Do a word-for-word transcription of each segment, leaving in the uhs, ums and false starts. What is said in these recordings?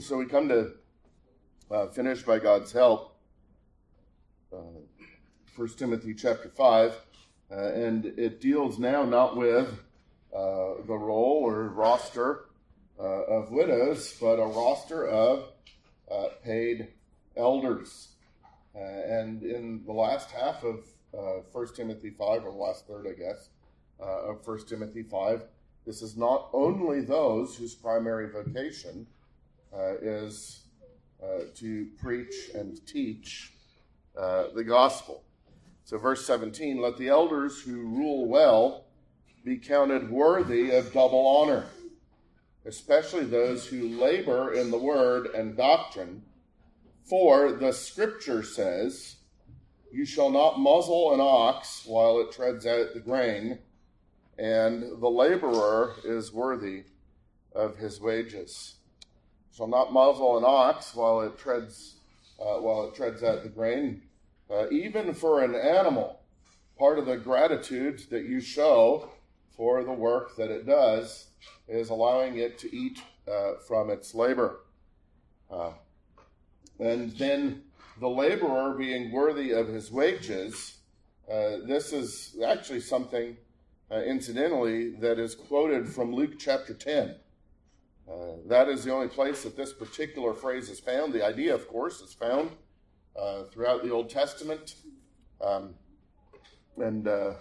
So we come to uh, finish by God's help, uh, First Timothy chapter five, uh, and it deals now not with uh, the role or roster uh, of widows, but a roster of uh, paid elders. Uh, and in the last half of uh, First Timothy five, or the last third, I guess, uh, of First Timothy five, this is not only those whose primary vocation uh, is uh, to preach and teach uh, the gospel. So verse seventeen, let the elders who rule well be counted worthy of double honor, especially those who labor in the word and doctrine. For the scripture says, you shall not muzzle an ox while it treads out the grain, and the laborer is worthy of his wages. Shall not muzzle an ox while it treads uh, while it treads out the grain. Uh, even for an animal, part of the gratitude that you show for the work that it does is allowing it to eat uh, from its labor. Uh, and then the laborer being worthy of his wages, uh, this is actually something Uh, incidentally, that is quoted from Luke chapter ten. Uh, that is the only place that this particular phrase is found. The idea, of course, is found uh, throughout the Old Testament. Um, and uh,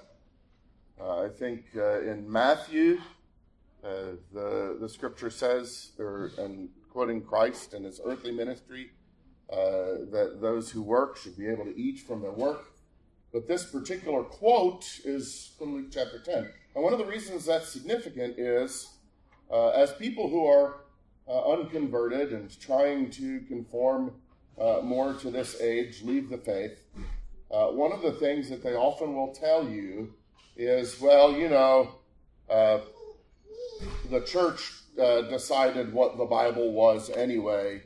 uh, I think uh, in Matthew, uh, the, the scripture says, or, and quoting Christ in his earthly ministry, uh, that those who work should be able to eat from their work. But this particular quote is from Luke chapter ten. And one of the reasons that's significant is, uh, as people who are uh, unconverted and trying to conform uh, more to this age, leave the faith, uh, one of the things that they often will tell you is, well, you know, uh, the church uh, decided what the Bible was anyway,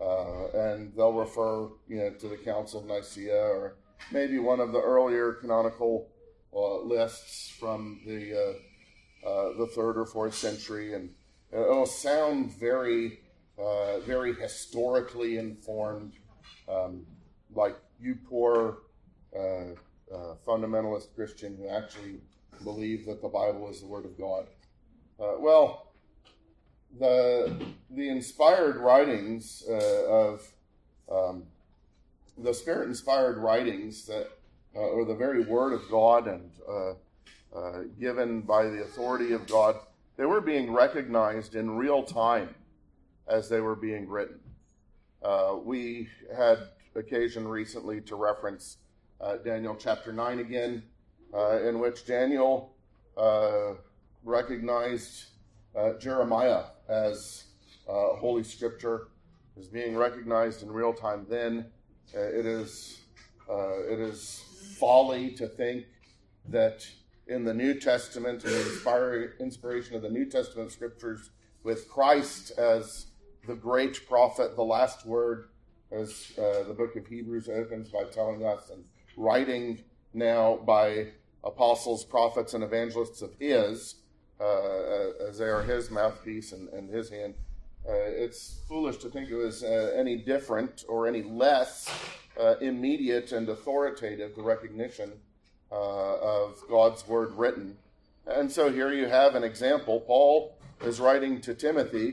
uh, and they'll refer, you know, to the Council of Nicaea or maybe one of the earlier canonical uh, lists from the uh, uh, the third or fourth century, and it'll sound very, uh, very historically informed, um, like you poor uh, uh, fundamentalist Christian who actually believe that the Bible is the Word of God. Uh, well, the the inspired writings uh, of um, The Spirit-inspired writings that uh, or the very Word of God and uh, uh, given by the authority of God, they were being recognized in real time as they were being written. Uh, we had occasion recently to reference uh, Daniel chapter nine again, uh, in which Daniel uh, recognized uh, Jeremiah as uh, Holy Scripture, as being recognized in real time then. Uh, it is uh, it is folly to think that in the New Testament, in the inspire, inspiration of the New Testament scriptures, with Christ as the great prophet, the last word, as uh, the book of Hebrews opens by telling us, and writing now by apostles, prophets, and evangelists of his, uh, as they are his mouthpiece and, and his hand, Uh, it's foolish to think it was uh, any different or any less uh, immediate and authoritative, the recognition uh, of God's word written. And so here you have an example. Paul is writing to Timothy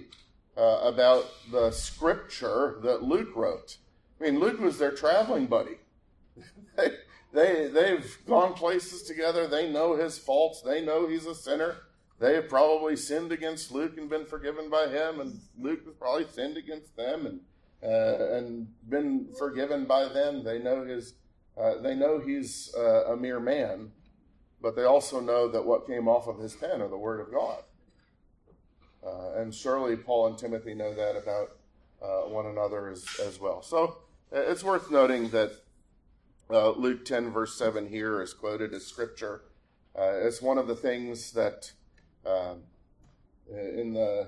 uh, about the scripture that Luke wrote. I mean, Luke was their traveling buddy. they, they, they've gone places together. They know his faults. They know he's a sinner. They have probably sinned against Luke and been forgiven by him, and Luke has probably sinned against them and uh, and been forgiven by them. They know his, uh, they know he's uh, a mere man, but they also know that what came off of his pen are the Word of God. Uh, and surely Paul and Timothy know that about uh, one another as, as well. So it's worth noting that uh, Luke ten verse seven here is quoted as scripture. Uh, it's one of the things that Uh, in the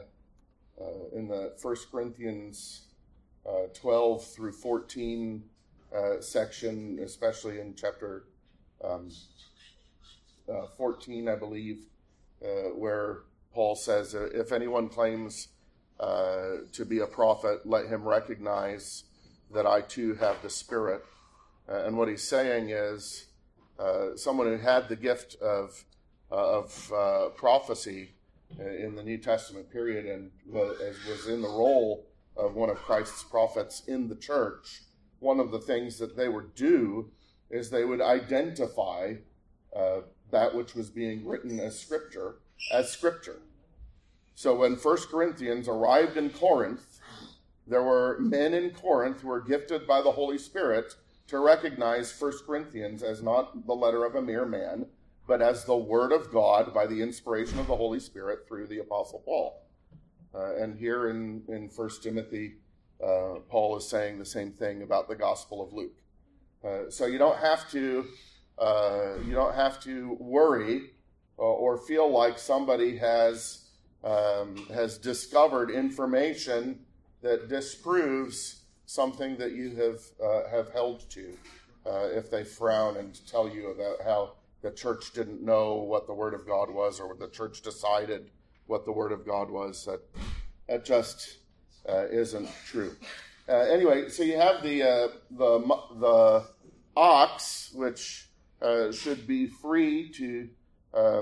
uh, in the First Corinthians uh, twelve through fourteen uh, section, especially in chapter um, uh, fourteen, I believe, uh, where Paul says, uh, if anyone claims uh, to be a prophet, let him recognize that I too have the Spirit. Uh, and what he's saying is uh, someone who had the gift of uh, of uh, prophecy in the New Testament period and was, was in the role of one of Christ's prophets in the church, one of the things that they would do is they would identify uh, that which was being written as Scripture, as Scripture. So when First Corinthians arrived in Corinth, there were men in Corinth who were gifted by the Holy Spirit to recognize First Corinthians as not the letter of a mere man, but as the Word of God by the inspiration of the Holy Spirit through the Apostle Paul. Uh, and here in, in First Timothy, uh, Paul is saying the same thing about the Gospel of Luke. Uh, so you don't have to uh, you don't have to worry or, or feel like somebody has um, has discovered information that disproves something that you have uh, have held to. Uh, if they frown and tell you about how the church didn't know what the Word of God was, or what the church decided what the Word of God was, that that just uh, isn't true. Uh, anyway, so you have the uh, the the ox, which uh, should be free to uh,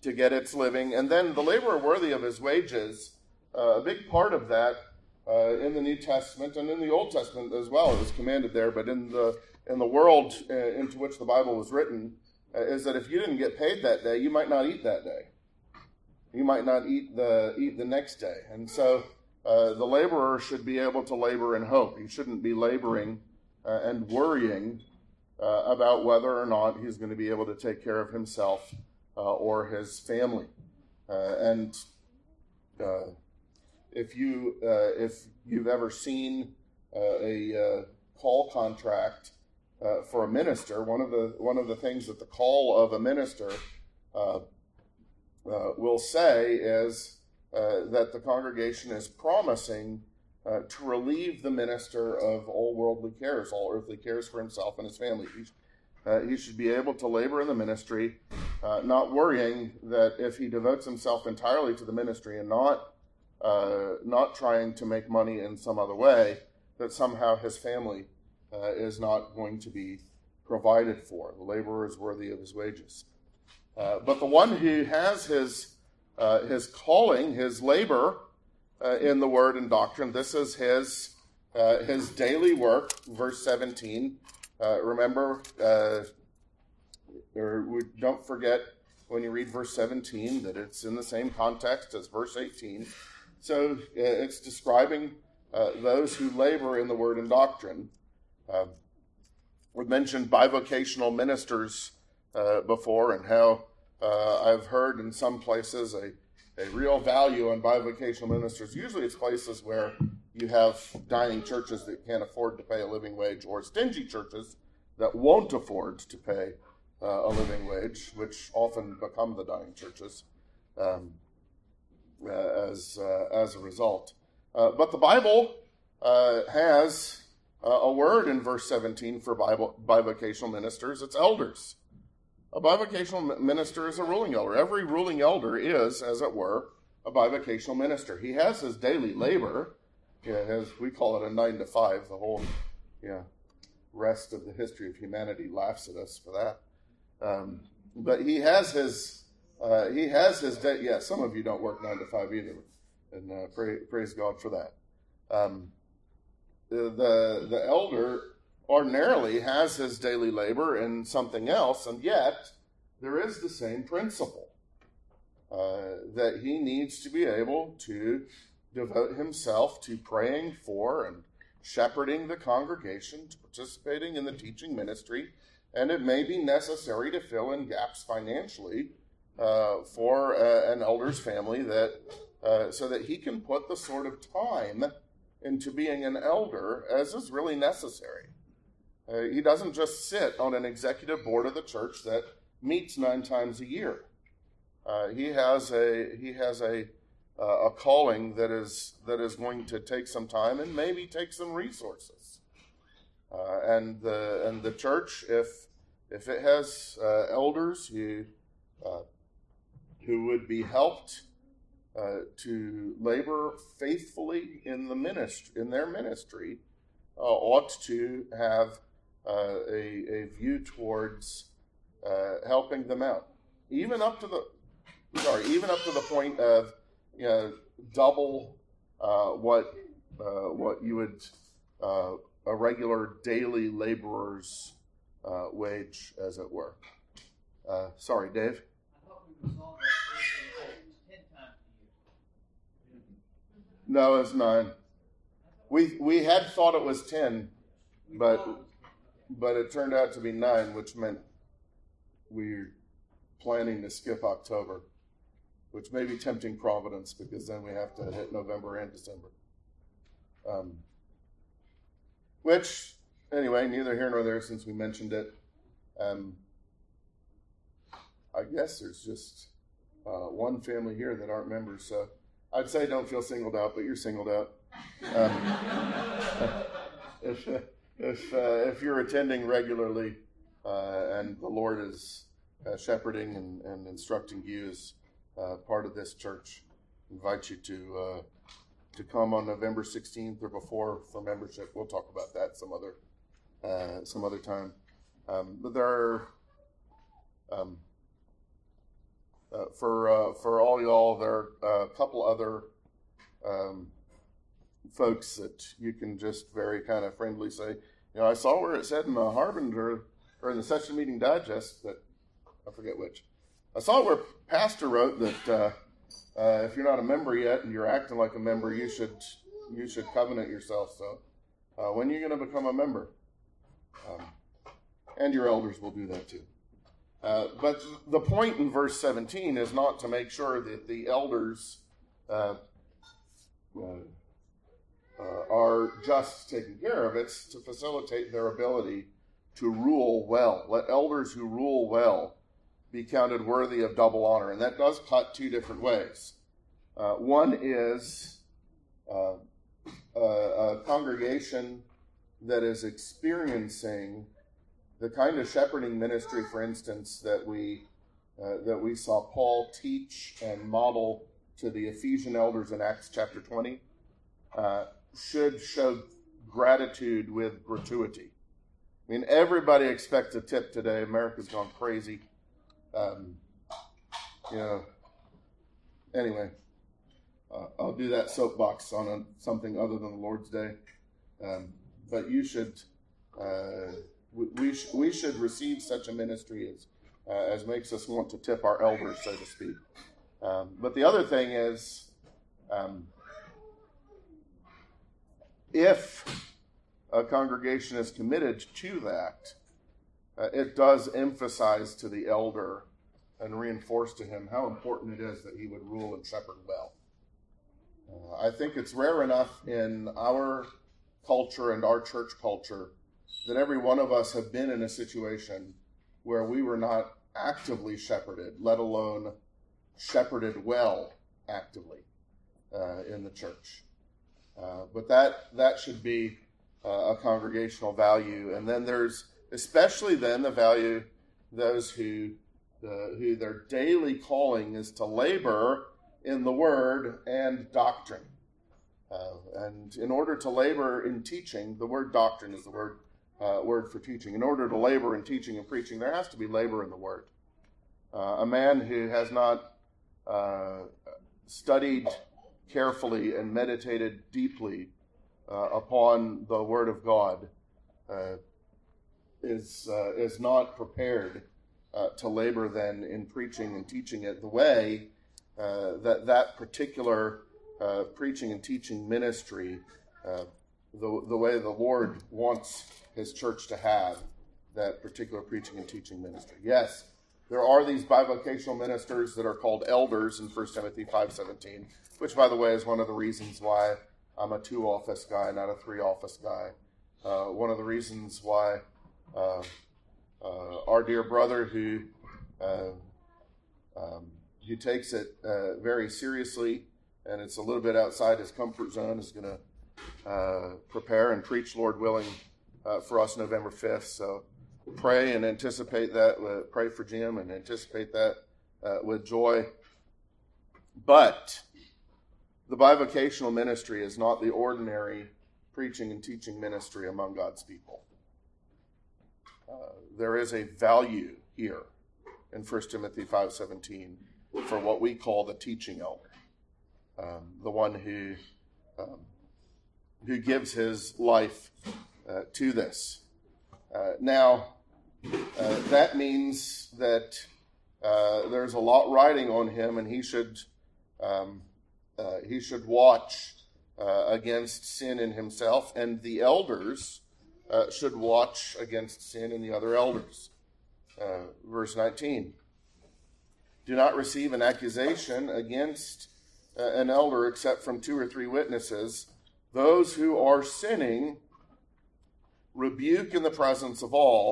to get its living, and then the laborer worthy of his wages. Uh, a big part of that uh, in the New Testament and in the Old Testament as well, it was commanded there. But in the in the world uh, into which the Bible was written, uh, is that if you didn't get paid that day, you might not eat that day. You might not eat the eat the next day, and so. Uh, the laborer should be able to labor in hope. He shouldn't be laboring uh, and worrying uh, about whether or not he's going to be able to take care of himself uh, or his family. Uh, and uh, if you uh, if you've ever seen uh, a uh, call contract uh, for a minister, one of the one of the things that the call of a minister uh, uh, will say is. Uh, that the congregation is promising uh, to relieve the minister of all worldly cares, all earthly cares for himself and his family. He, uh, he should be able to labor in the ministry, uh, not worrying that if he devotes himself entirely to the ministry and not uh, not trying to make money in some other way, that somehow his family uh, is not going to be provided for. The laborer is worthy of his wages. Uh, but the one who has his Uh, his calling, his labor uh, in the word and doctrine. This is his uh, his daily work, verse seventeen. Uh, remember, uh, or we don't forget when you read verse seventeen that it's in the same context as verse eighteen. So uh, it's describing uh, those who labor in the word and doctrine. Uh, we've mentioned bivocational ministers uh, before and how Uh, I've heard in some places a, a real value on bivocational ministers. Usually it's places where you have dying churches that can't afford to pay a living wage or stingy churches that won't afford to pay uh, a living wage, which often become the dying churches um, uh, as, uh, as a result. Uh, but the Bible uh, has uh, a word in verse seventeen for Bible, bivocational ministers. It's elders. A bivocational minister is a ruling elder. Every ruling elder is, as it were, a bivocational minister. He has his daily labor. Yeah, his, we call it a nine to five. The whole yeah, rest of the history of humanity laughs at us for that. Um, but he has his uh, he has his day. Yeah, some of you don't work nine to five either, and uh, pray, praise God for that. Um, the, the the elder. Ordinarily has his daily labor in something else, and yet there is the same principle uh, that he needs to be able to devote himself to praying for and shepherding the congregation, to participating in the teaching ministry, and it may be necessary to fill in gaps financially uh, for uh, an elder's family that uh, so that he can put the sort of time into being an elder as is really necessary. Uh, he doesn't just sit on an executive board of the church that meets nine times a year. Uh, he has a he has a uh, a calling that is that is going to take some time and maybe take some resources. Uh, and the and the church, if if it has uh, elders who uh, who would be helped uh, to labor faithfully in the ministry, in their ministry, uh, ought to have uh, a, a view towards uh, helping them out, even up to the sorry, even up to the point of you know, double uh, what uh, what you would uh, a regular daily laborer's uh, wage, as it were. Uh, sorry, Dave. No, it's nine. We we had thought it was ten, but but it turned out to be nine, which meant we're planning to skip October, which may be tempting Providence because then we have to hit November and December. Um, which anyway, neither here nor there since we mentioned it. Um, I guess there's just uh, one family here that aren't members, so. I'd say don't feel singled out, but you're singled out. Um, if if, uh, if you're attending regularly uh, and the Lord is uh, shepherding and, and instructing you as uh, part of this church, I invite you to uh, to come on November sixteenth or before for membership. We'll talk about that some other uh, some other time. Um, but there are. Um, Uh, for uh, for all y'all, there are a couple other um, folks that you can just very kind of friendly say, you know, I saw where it said in the Harbinger, or in the Session Meeting Digest, that, I forget which, I saw where Pastor wrote that uh, uh, if you're not a member yet and you're acting like a member, you should you should covenant yourself. So uh, when are you going to become a member? Um, and your elders will do that too. Uh, but the point in verse seventeen is not to make sure that the elders uh, uh, are just taken care of. It's to facilitate their ability to rule well. Let elders who rule well be counted worthy of double honor. And that does cut two different ways. Uh, one is uh, a, a congregation that is experiencing the kind of shepherding ministry, for instance, that we uh, that we saw Paul teach and model to the Ephesian elders in Acts chapter twenty, uh, should show gratitude with gratuity. I mean, everybody expects a tip today. America's gone crazy. Um, you know. Anyway, uh, I'll do that soapbox on a, something other than the Lord's Day, um, but you should. Uh, We sh- we should receive such a ministry as uh, as makes us want to tip our elders, so to speak. Um, but the other thing is, um, if a congregation is committed to that, uh, it does emphasize to the elder and reinforce to him how important it is that he would rule and shepherd well. Uh, I think it's rare enough in our culture and our church culture that every one of us have been in a situation where we were not actively shepherded, let alone shepherded well actively uh, in the church. Uh, but that that should be uh, a congregational value. And then there's especially then the value those who the, who their daily calling is to labor in the word and doctrine. Uh, and in order to labor in teaching, the word doctrine is the word. Uh, word for teaching. In order to labor in teaching and preaching, there has to be labor in the word. Uh, a man who has not uh, studied carefully and meditated deeply uh, upon the word of God uh, is uh, is not prepared uh, to labor then in preaching and teaching it the way uh, that that particular uh, preaching and teaching ministry uh, the the way the Lord wants His church to have that particular preaching and teaching ministry. Yes, there are these bivocational ministers that are called elders in First Timothy five seventeen, which, by the way, is one of the reasons why I'm a two-office guy, not a three-office guy. Uh, one of the reasons why uh, uh, our dear brother, who uh, um, who takes it uh, very seriously, and it's a little bit outside his comfort zone, is going to uh, prepare and preach, Lord willing, Uh, for us November fifth, so pray and anticipate that. Uh, pray for Jim and anticipate that uh, with joy. But The bivocational ministry is not the ordinary preaching and teaching ministry among God's people. Uh, there is a value here in First Timothy five seventeen for what we call the teaching elder, um, the one who um, who gives his life uh, to this. Uh, now, uh, that means that uh, there's a lot riding on him, and he should um, uh, he should watch uh, against sin in himself, and the elders Uh, should watch against sin in the other elders. Uh, verse nineteen. Do not receive an accusation against uh, an elder except from two or three witnesses. Those who are sinning, rebuke in the presence of all,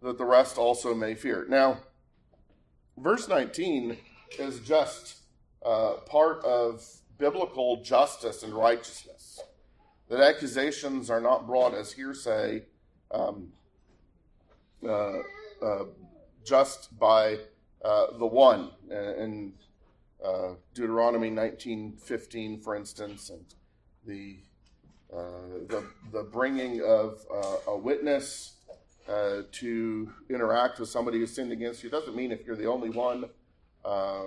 that the rest also may fear. Now, verse nineteen is just uh, part of biblical justice and righteousness. That accusations are not brought as hearsay um, uh, uh, just by uh, the one. In uh, Deuteronomy nineteen fifteen, for instance, and the uh, the, the bringing of uh, a witness uh, to interact with somebody who sinned against you doesn't mean if you're the only one uh,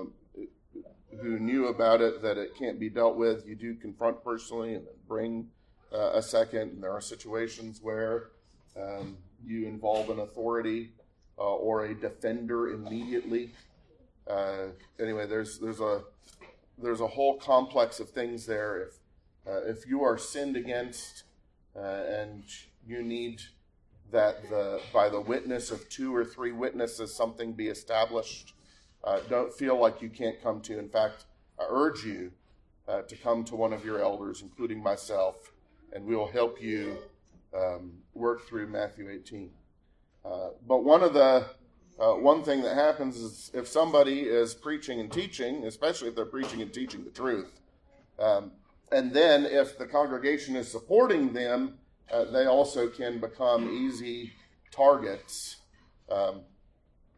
who knew about it that it can't be dealt with. You do confront personally and then bring Uh, a second, and there are situations where um, you involve an authority uh, or a defender immediately. Uh, anyway, there's there's a there's a whole complex of things there. If uh, if you are sinned against uh, and you need that the, by the witness of two or three witnesses something be established, uh, don't feel like you can't come to. In fact, I urge you uh, to come to one of your elders, including myself. And we will help you um, work through Matthew eighteen. Uh, but one of the uh, one thing that happens is if somebody is preaching and teaching, especially if they're preaching and teaching the truth, um, and then if the congregation is supporting them, uh, they also can become easy targets um,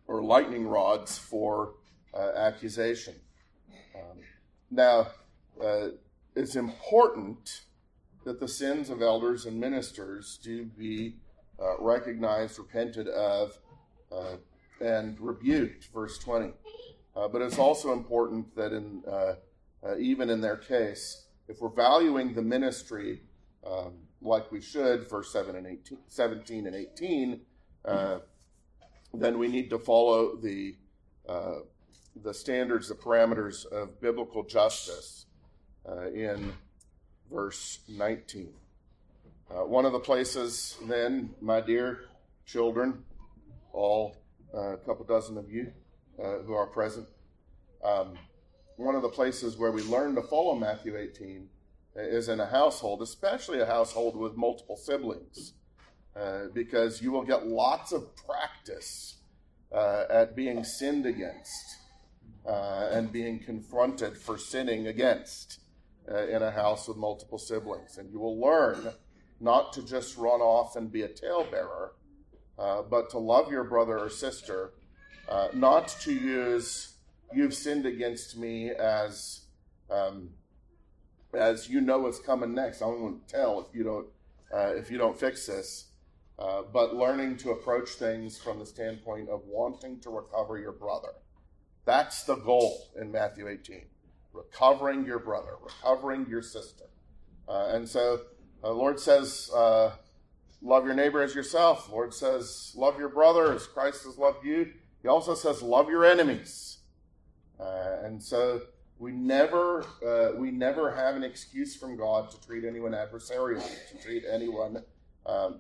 or lightning rods for uh, accusation. Um, now, uh, it's important that the sins of elders and ministers do be uh, recognized, repented of, uh, and rebuked, verse twenty. Uh, but it's also important that in uh, uh, even in their case, if we're valuing the ministry um, like we should, verse seven and eighteen, seventeen and eighteen, uh, then we need to follow the, uh, the standards, the parameters of biblical justice uh, in verse nineteen. Uh, one of the places then, my dear children, all a uh, couple dozen of you uh, who are present, um, one of the places where we learn to follow Matthew eighteen is in a household, especially a household with multiple siblings, uh, because you will get lots of practice uh, at being sinned against uh, and being confronted for sinning against. Uh, in a house with multiple siblings. And you will learn not to just run off and be a talebearer, uh, but to love your brother or sister, uh, not to use "you've sinned against me" as um, as you know what's coming next. I won't tell if you don't uh, if you don't fix this. Uh, but learning to approach things from the standpoint of wanting to recover your brother. That's the goal in Matthew eighteen. Recovering your brother, recovering your sister. Uh, and so the uh, Lord says, uh, love your neighbor as yourself. The Lord says, love your brother as Christ has loved you. He also says, love your enemies. Uh, and so we never uh, we never have an excuse from God to treat anyone adversarially, to treat anyone um,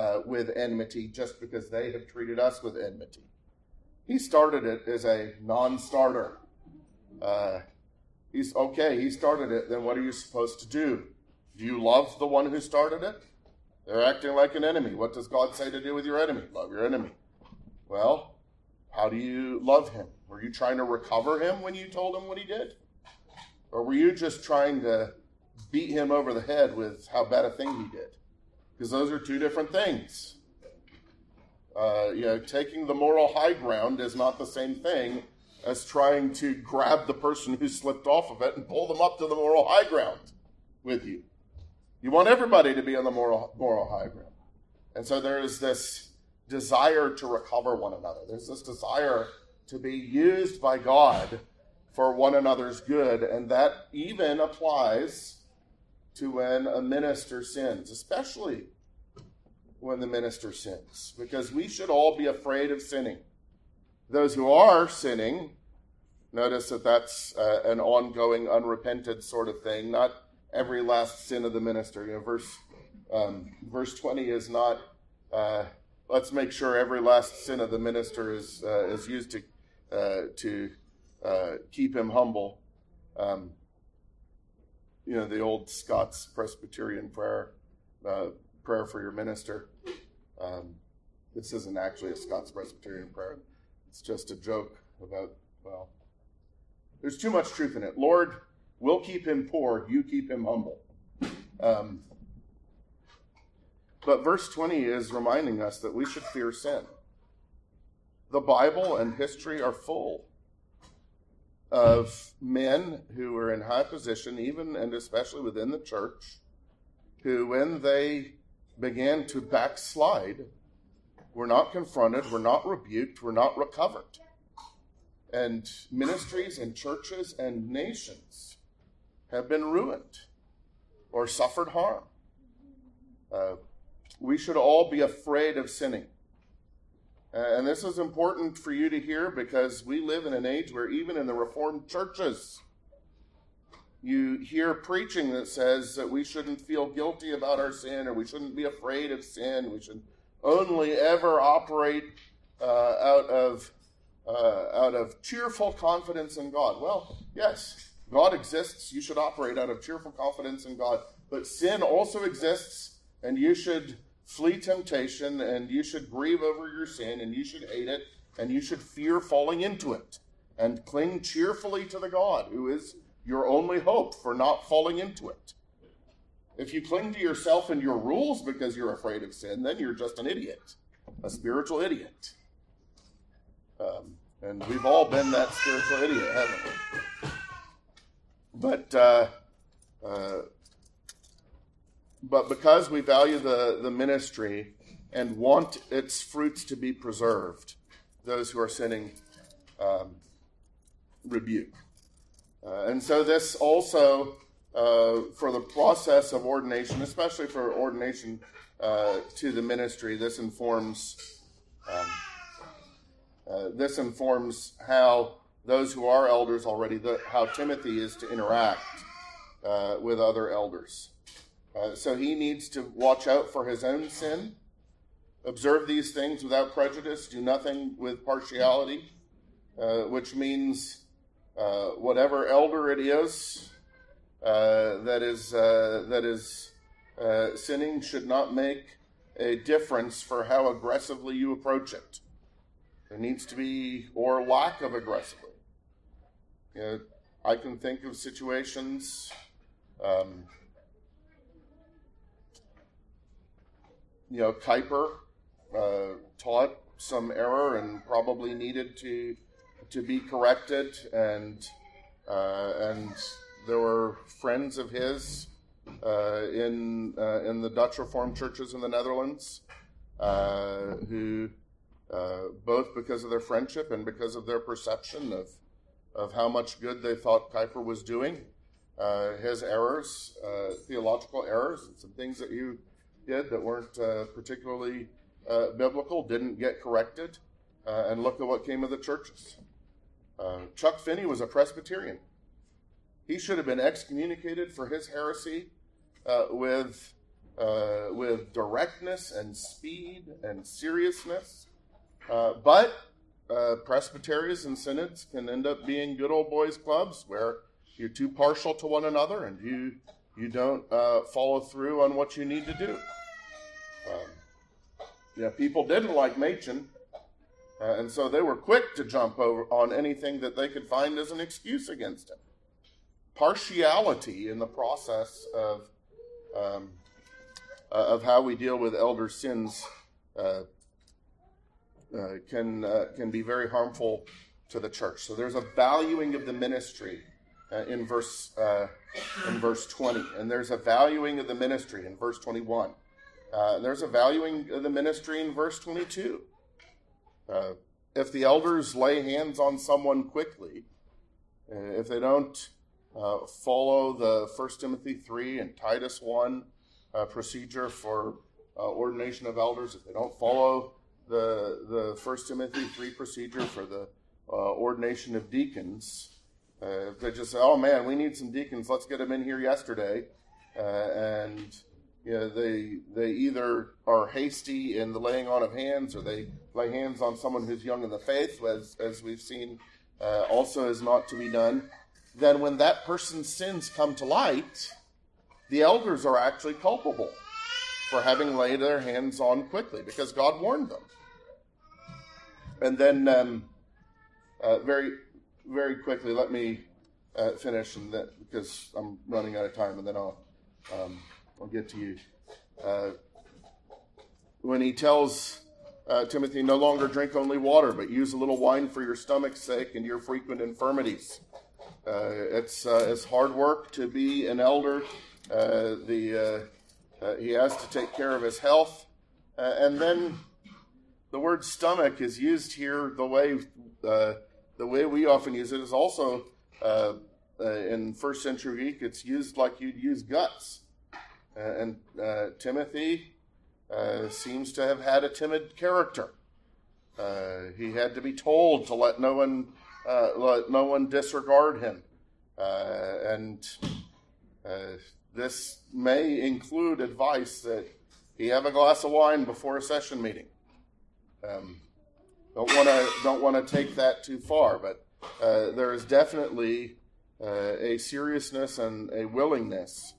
uh, with enmity just because they have treated us with enmity. He started it as a non-starter. Uh He's okay, he started it, then what are you supposed to do? Do you love the one who started it? They're acting like an enemy. What does God say to do with your enemy? Love your enemy. Well, how do you love him? Were you trying to recover him when you told him what he did? Or were you just trying to beat him over the head with how bad a thing he did? Because those are two different things. Uh, you know, taking the moral high ground is not the same thing as trying to grab the person who slipped off of it and pull them up to the moral high ground with you. You want everybody to be on the moral, moral high ground. And so there is this desire to recover one another. There's this desire to be used by God for one another's good. And that even applies to when a minister sins, especially when the minister sins, because we should all be afraid of sinning. Those who are sinning, notice that that's uh, an ongoing, unrepented sort of thing, not every last sin of the minister. You know, verse um, verse twenty is not, uh, let's make sure every last sin of the minister is uh, is used to uh, to uh, keep him humble. Um, you know, the old Scots Presbyterian prayer, uh, prayer for your minister. Um, this isn't actually a Scots Presbyterian prayer. It's just a joke about, well, there's too much truth in it. Lord, we'll keep him poor, you keep him humble. Um, but verse twenty is reminding us that we should fear sin. The Bible and history are full of men who are in high position, even and especially within the church, who, when they began to backslide, we're not confronted, we're not rebuked, we're not recovered. And ministries and churches and nations have been ruined or suffered harm. Uh, we should all be afraid of sinning. And this is important for you to hear because we live in an age where even in the Reformed churches, you hear preaching that says that we shouldn't feel guilty about our sin or we shouldn't be afraid of sin, we should only ever operate uh, out of uh, out of cheerful confidence in God. Well, yes, God exists. You should operate out of cheerful confidence in God. But sin also exists, and you should flee temptation, and you should grieve over your sin, and you should hate it, and you should fear falling into it, and cling cheerfully to the God who is your only hope for not falling into it. If you cling to yourself and your rules because you're afraid of sin, then you're just an idiot, a spiritual idiot. Um, and we've all been that spiritual idiot, haven't we? But uh, uh, but because we value the, the ministry and want its fruits to be preserved, those who are sinning um, rebuke. Uh, and so this also... Uh, for the process of ordination, especially for ordination uh, to the ministry, this informs um, uh, this informs how those who are elders already, the, how Timothy is to interact uh, with other elders. Uh, so he needs to watch out for his own sin, observe these things without prejudice, do nothing with partiality, uh, which means uh, whatever elder it is, Uh, that is uh, that is uh, sinning should not make a difference for how aggressively you approach it. There needs to be, or lack of aggressively. You know, I can think of situations. Um, you know, Kuyper uh, taught some error and probably needed to to be corrected, and uh, and. There were friends of his uh, in uh, in the Dutch Reformed churches in the Netherlands uh, who, uh, both because of their friendship and because of their perception of of how much good they thought Kuyper was doing, uh, his errors, uh, theological errors, and some things that he did that weren't uh, particularly uh, biblical, didn't get corrected, uh, and look at what came of the churches. Uh, Chuck Finney was a Presbyterian. He should have been excommunicated for his heresy uh, with uh, with directness and speed and seriousness. Uh, but uh, presbyteries and synods can end up being good old boys clubs where you're too partial to one another and you you don't uh, follow through on what you need to do. Um, yeah, people didn't like Machen, uh, and so they were quick to jump over on anything that they could find as an excuse against him. Partiality in the process of um, uh, of how we deal with elder sins uh, uh, can uh, can be very harmful to the church. So there's a valuing of the ministry uh, in verse uh, in verse twenty, and there's a valuing of the ministry in verse twenty-one. Uh, there's a valuing of the ministry in verse twenty-two. Uh, if the elders lay hands on someone quickly, uh, if they don't uh, follow the First Timothy three and Titus one uh, procedure for uh, ordination of elders, if they don't follow the the First Timothy three procedure for the uh, ordination of deacons, uh, if they just say, oh man, we need some deacons, let's get them in here yesterday, uh, and you know, they they either are hasty in the laying on of hands, or they lay hands on someone who's young in the faith, as, as we've seen uh, also is not to be done, then when that person's sins come to light, the elders are actually culpable for having laid their hands on quickly, because God warned them. And then um, uh, very, very quickly, let me uh, finish, and that, because I'm running out of time, and then I'll... Um, I'll get to you. Uh, when he tells uh, Timothy, no longer drink only water, but use a little wine for your stomach's sake and your frequent infirmities. Uh, it's, uh, it's hard work to be an elder. Uh, the uh, uh, he has to take care of his health. Uh, and then the word stomach is used here the way uh, the way we often use it is also uh, uh, in first century Greek. It's used like you'd use guts. Uh, and uh, Timothy uh, seems to have had a timid character. Uh, he had to be told to let no one uh, let no one disregard him, uh, and uh, this may include advice that he have a glass of wine before a session meeting. Um, don't want to don't want to take that too far, but uh, there is definitely uh, a seriousness and a willingness.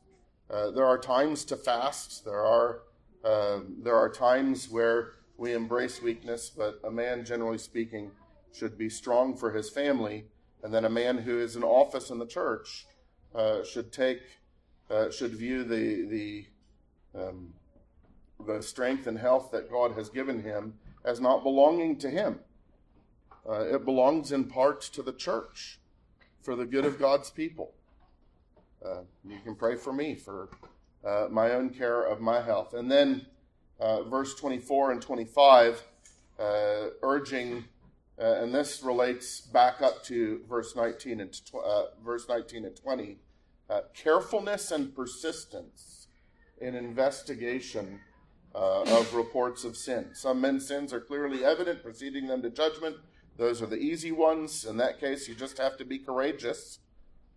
Uh, there are times to fast. There are uh, there are times where we embrace weakness, but a man, generally speaking, should be strong for his family, and then a man who is in office in the church uh, should take uh, should view the the um, the strength and health that God has given him as not belonging to him. Uh, it belongs in part to the church for the good of God's people. Uh, you can pray for me for uh, my own care of my health. And then uh, verse twenty-four and twenty-five, uh, urging, uh, and this relates back up to verse nineteen and tw- uh, verse nineteen and twenty, uh, carefulness and persistence in investigation uh, of reports of sin. Some men's sins are clearly evident, preceding them to judgment. Those are the easy ones. In that case, you just have to be courageous.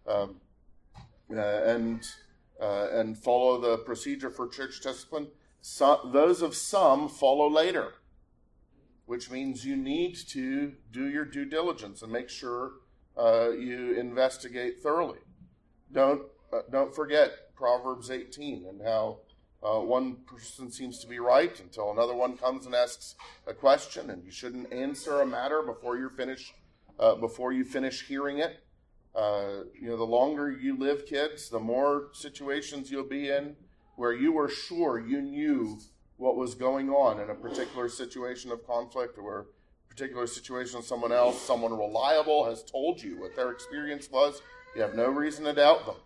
Um, Uh, and uh, and follow the procedure for church discipline. So, those of some follow later, which means you need to do your due diligence and make sure uh, you investigate thoroughly. Don't uh, don't forget Proverbs eighteen and how uh, one person seems to be right until another one comes and asks a question, and you shouldn't answer a matter before you're finished uh, before you finish hearing it. Uh, you know, the longer you live, kids, the more situations you'll be in where you were sure you knew what was going on in a particular situation of conflict or a particular situation of someone else. Someone reliable has told you what their experience was. You have no reason to doubt them.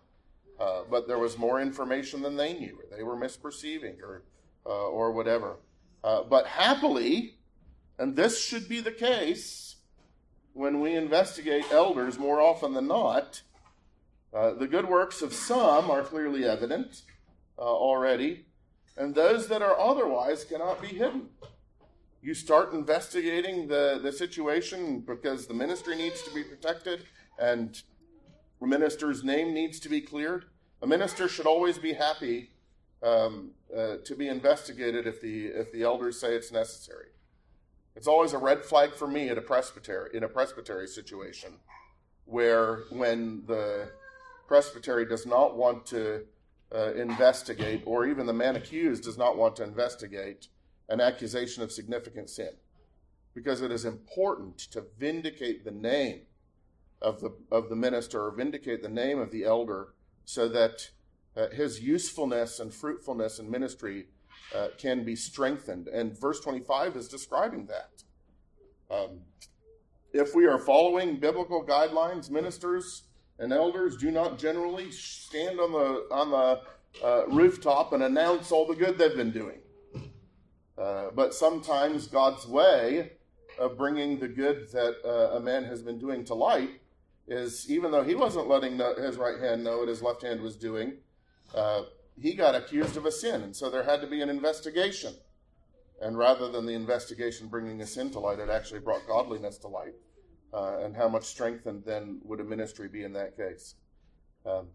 Uh, but there was more information than they knew, or they were misperceiving, or, uh, or whatever. Uh, but happily, and this should be the case, when we investigate elders more often than not, uh, the good works of some are clearly evident uh, already, and those that are otherwise cannot be hidden. You start investigating the, the situation because the ministry needs to be protected and the minister's name needs to be cleared. A minister should always be happy um, uh, to be investigated if the if the elders say it's necessary. It's always a red flag for me at a presbytery, in a presbytery situation where when the presbytery does not want to uh, investigate, or even the man accused does not want to investigate an accusation of significant sin, because it is important to vindicate the name of the, of the minister, or vindicate the name of the elder, so that uh, his usefulness and fruitfulness in ministry Uh, can be strengthened. And verse twenty-five is describing that. Um, if we are following biblical guidelines, ministers and elders do not generally stand on the on the uh, rooftop and announce all the good they've been doing. Uh, but sometimes God's way of bringing the good that uh, a man has been doing to light is, even though he wasn't letting the, his right hand know what his left hand was doing, uh, he got accused of a sin, and so there had to be an investigation. And rather than the investigation bringing a sin to light, it actually brought godliness to light. Uh, and how much strengthened then would a ministry be in that case? Um,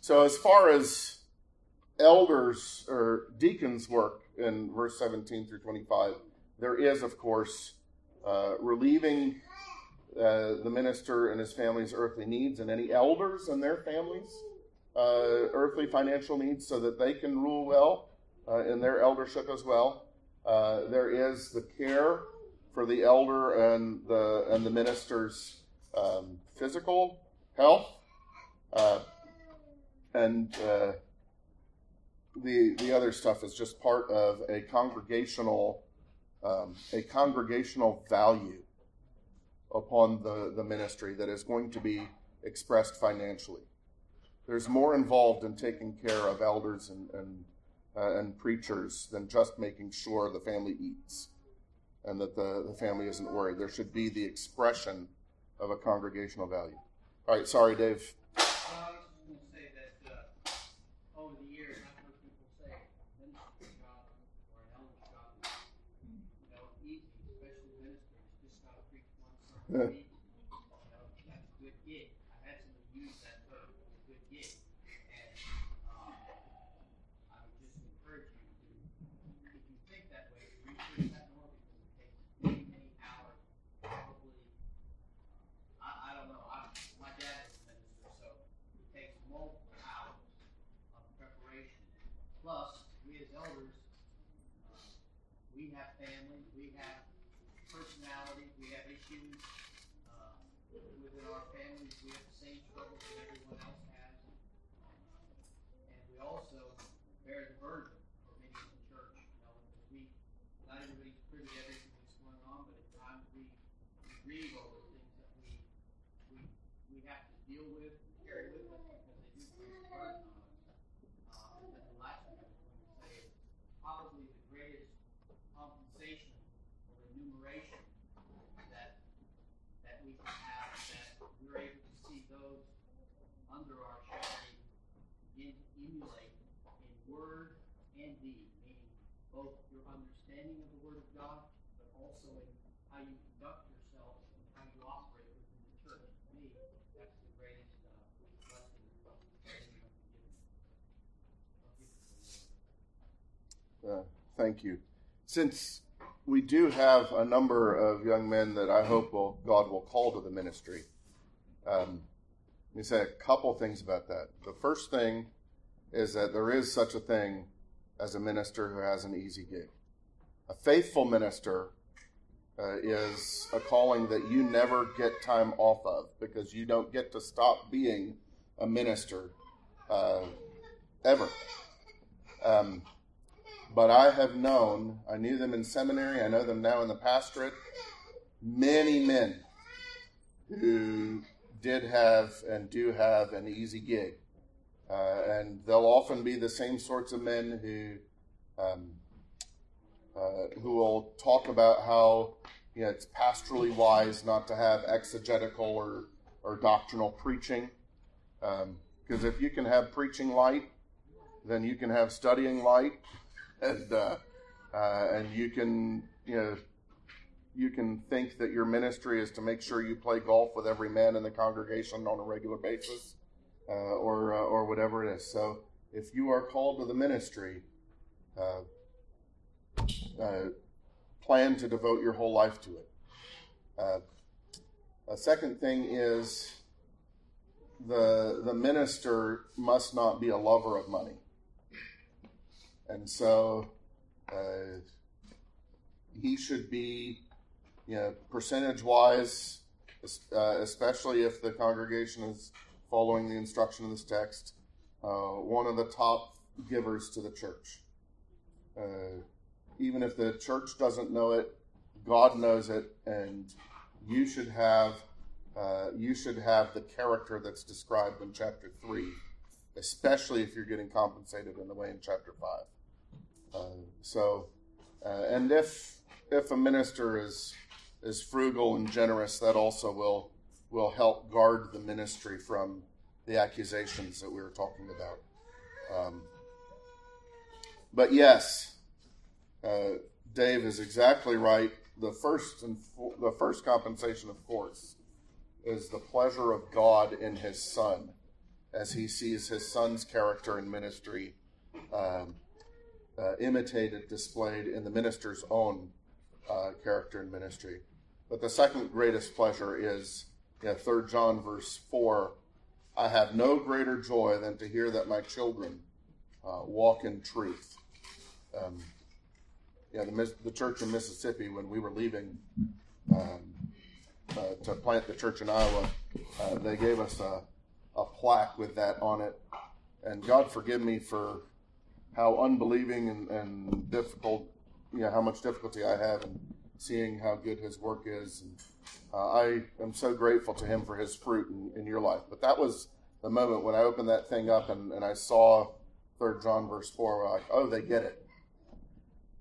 so as far as elders or deacons work in verse seventeen through twenty-five, there is, of course, uh, relieving uh, the minister and his family's earthly needs, and any elders and their families' uh, earthly financial needs, so that they can rule well uh, in their eldership as well. Uh, there is the care for the elder and the and the minister's um, physical health, uh, and uh, the the other stuff is just part of a congregational um, a congregational value upon the, the ministry that is going to be expressed financially. There's more involved in taking care of elders and and, uh, and preachers than just making sure the family eats and that the, the family isn't worried. There should be the expression of a congregational value. All right, sorry, Dave. Uh, I was just going to say that uh, over the years, I've heard people say ministry is godly or an elder is godly. You know, it's easy, especially ministers, just gotta preach one sermon. You know, that's a good gig. I've had somebody use that term, a good gig. And um, I would just encourage you to, if you think that way, research that. Plus, we as elders, uh, we have families, we have personalities, we have issues uh, within our families. We have the same struggles that everyone else has. Uh, and we also bear the burden for many in the church. You know, we, not everybody's privy to everything that's going on, but at times we grieve over things that we, we, we have to deal with and carry with us because they do place a burden on us. Probably the greatest compensation or remuneration that that we can have, that we're able to see those under our shepherding begin to emulate in word and deed, meaning both your understanding of the Word of God, but also in how you conduct yourself and how you operate within the church. To me, that's the greatest uh, blessing that we can give. Uh, thank you. Since we do have a number of young men that I hope will, God will call to the ministry, um, let me say a couple things about that. The first thing is that there is such a thing as a minister who has an easy gig. A faithful minister uh, is a calling that you never get time off of, because you don't get to stop being a minister uh, ever. Um But I have known, I knew them in seminary, I know them now in the pastorate, many men who did have and do have an easy gig. Uh, and they'll often be the same sorts of men who um, uh, who will talk about how, you know, it's pastorally wise not to have exegetical or, or doctrinal preaching. Um, because if you can have preaching light, then you can have studying light. And uh, uh, and you can you know you can think that your ministry is to make sure you play golf with every man in the congregation on a regular basis, uh, or uh, or whatever it is. So if you are called to the ministry, uh, uh, plan to devote your whole life to it. Uh, a second thing is the the minister must not be a lover of money. And so uh, he should be, you know, percentage-wise, uh, especially if the congregation is following the instruction of this text, uh, one of the top givers to the church. Uh, even if the church doesn't know it, God knows it, and you should have uh, you should have the character that's described in chapter three, especially if you're getting compensated in the way in chapter five. Uh, so, uh, and if if a minister is is frugal and generous, that also will will help guard the ministry from the accusations that we were talking about. Um, but yes, uh, Dave is exactly right. The first and fo- the first compensation, of course, is the pleasure of God in His Son, as He sees His Son's character and ministry um, uh, imitated, displayed in the minister's own uh, character and ministry. But the second greatest pleasure is, yeah, Third John verse four. I have no greater joy than to hear that my children uh, walk in truth. Um, yeah, the, the church in Mississippi, when we were leaving um, uh, to plant the church in Iowa, uh, they gave us a, a plaque with that on it. And God forgive me for how unbelieving and, and difficult, you know, how much difficulty I have in seeing how good His work is. And, Uh, I am so grateful to Him for His fruit in, in your life. But that was the moment when I opened that thing up and, and I saw Third John verse four. We're like, oh, they get it.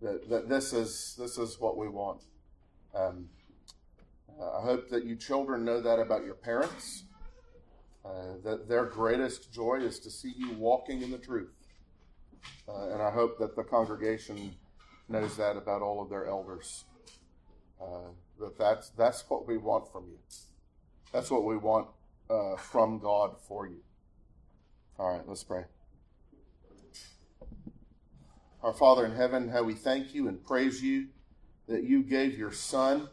That, that this is this is what we want. Um, uh, I hope that you children know that about your parents. Uh, that their greatest joy is to see you walking in the truth. Uh, and I hope that the congregation knows that about all of their elders. Uh, that that's, that's what we want from you. That's what we want uh, from God for you. All right, let's pray. Our Father in heaven, how we thank you and praise you that you gave your Son.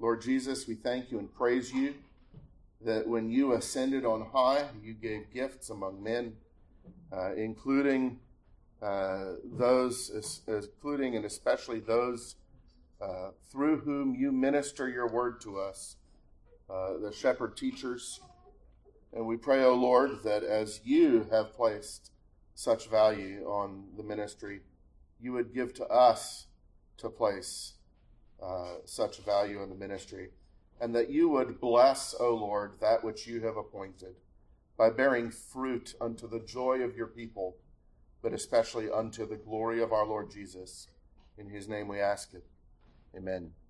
Lord Jesus, we thank you and praise you that when you ascended on high, you gave gifts among men, uh, including uh, those, including and especially those Uh, through whom you minister your word to us, uh, the shepherd teachers. And we pray, O Lord, that as you have placed such value on the ministry, you would give to us to place uh, such value in the ministry, and that you would bless, O Lord, that which you have appointed by bearing fruit unto the joy of your people, but especially unto the glory of our Lord Jesus. In His name we ask it. Amen.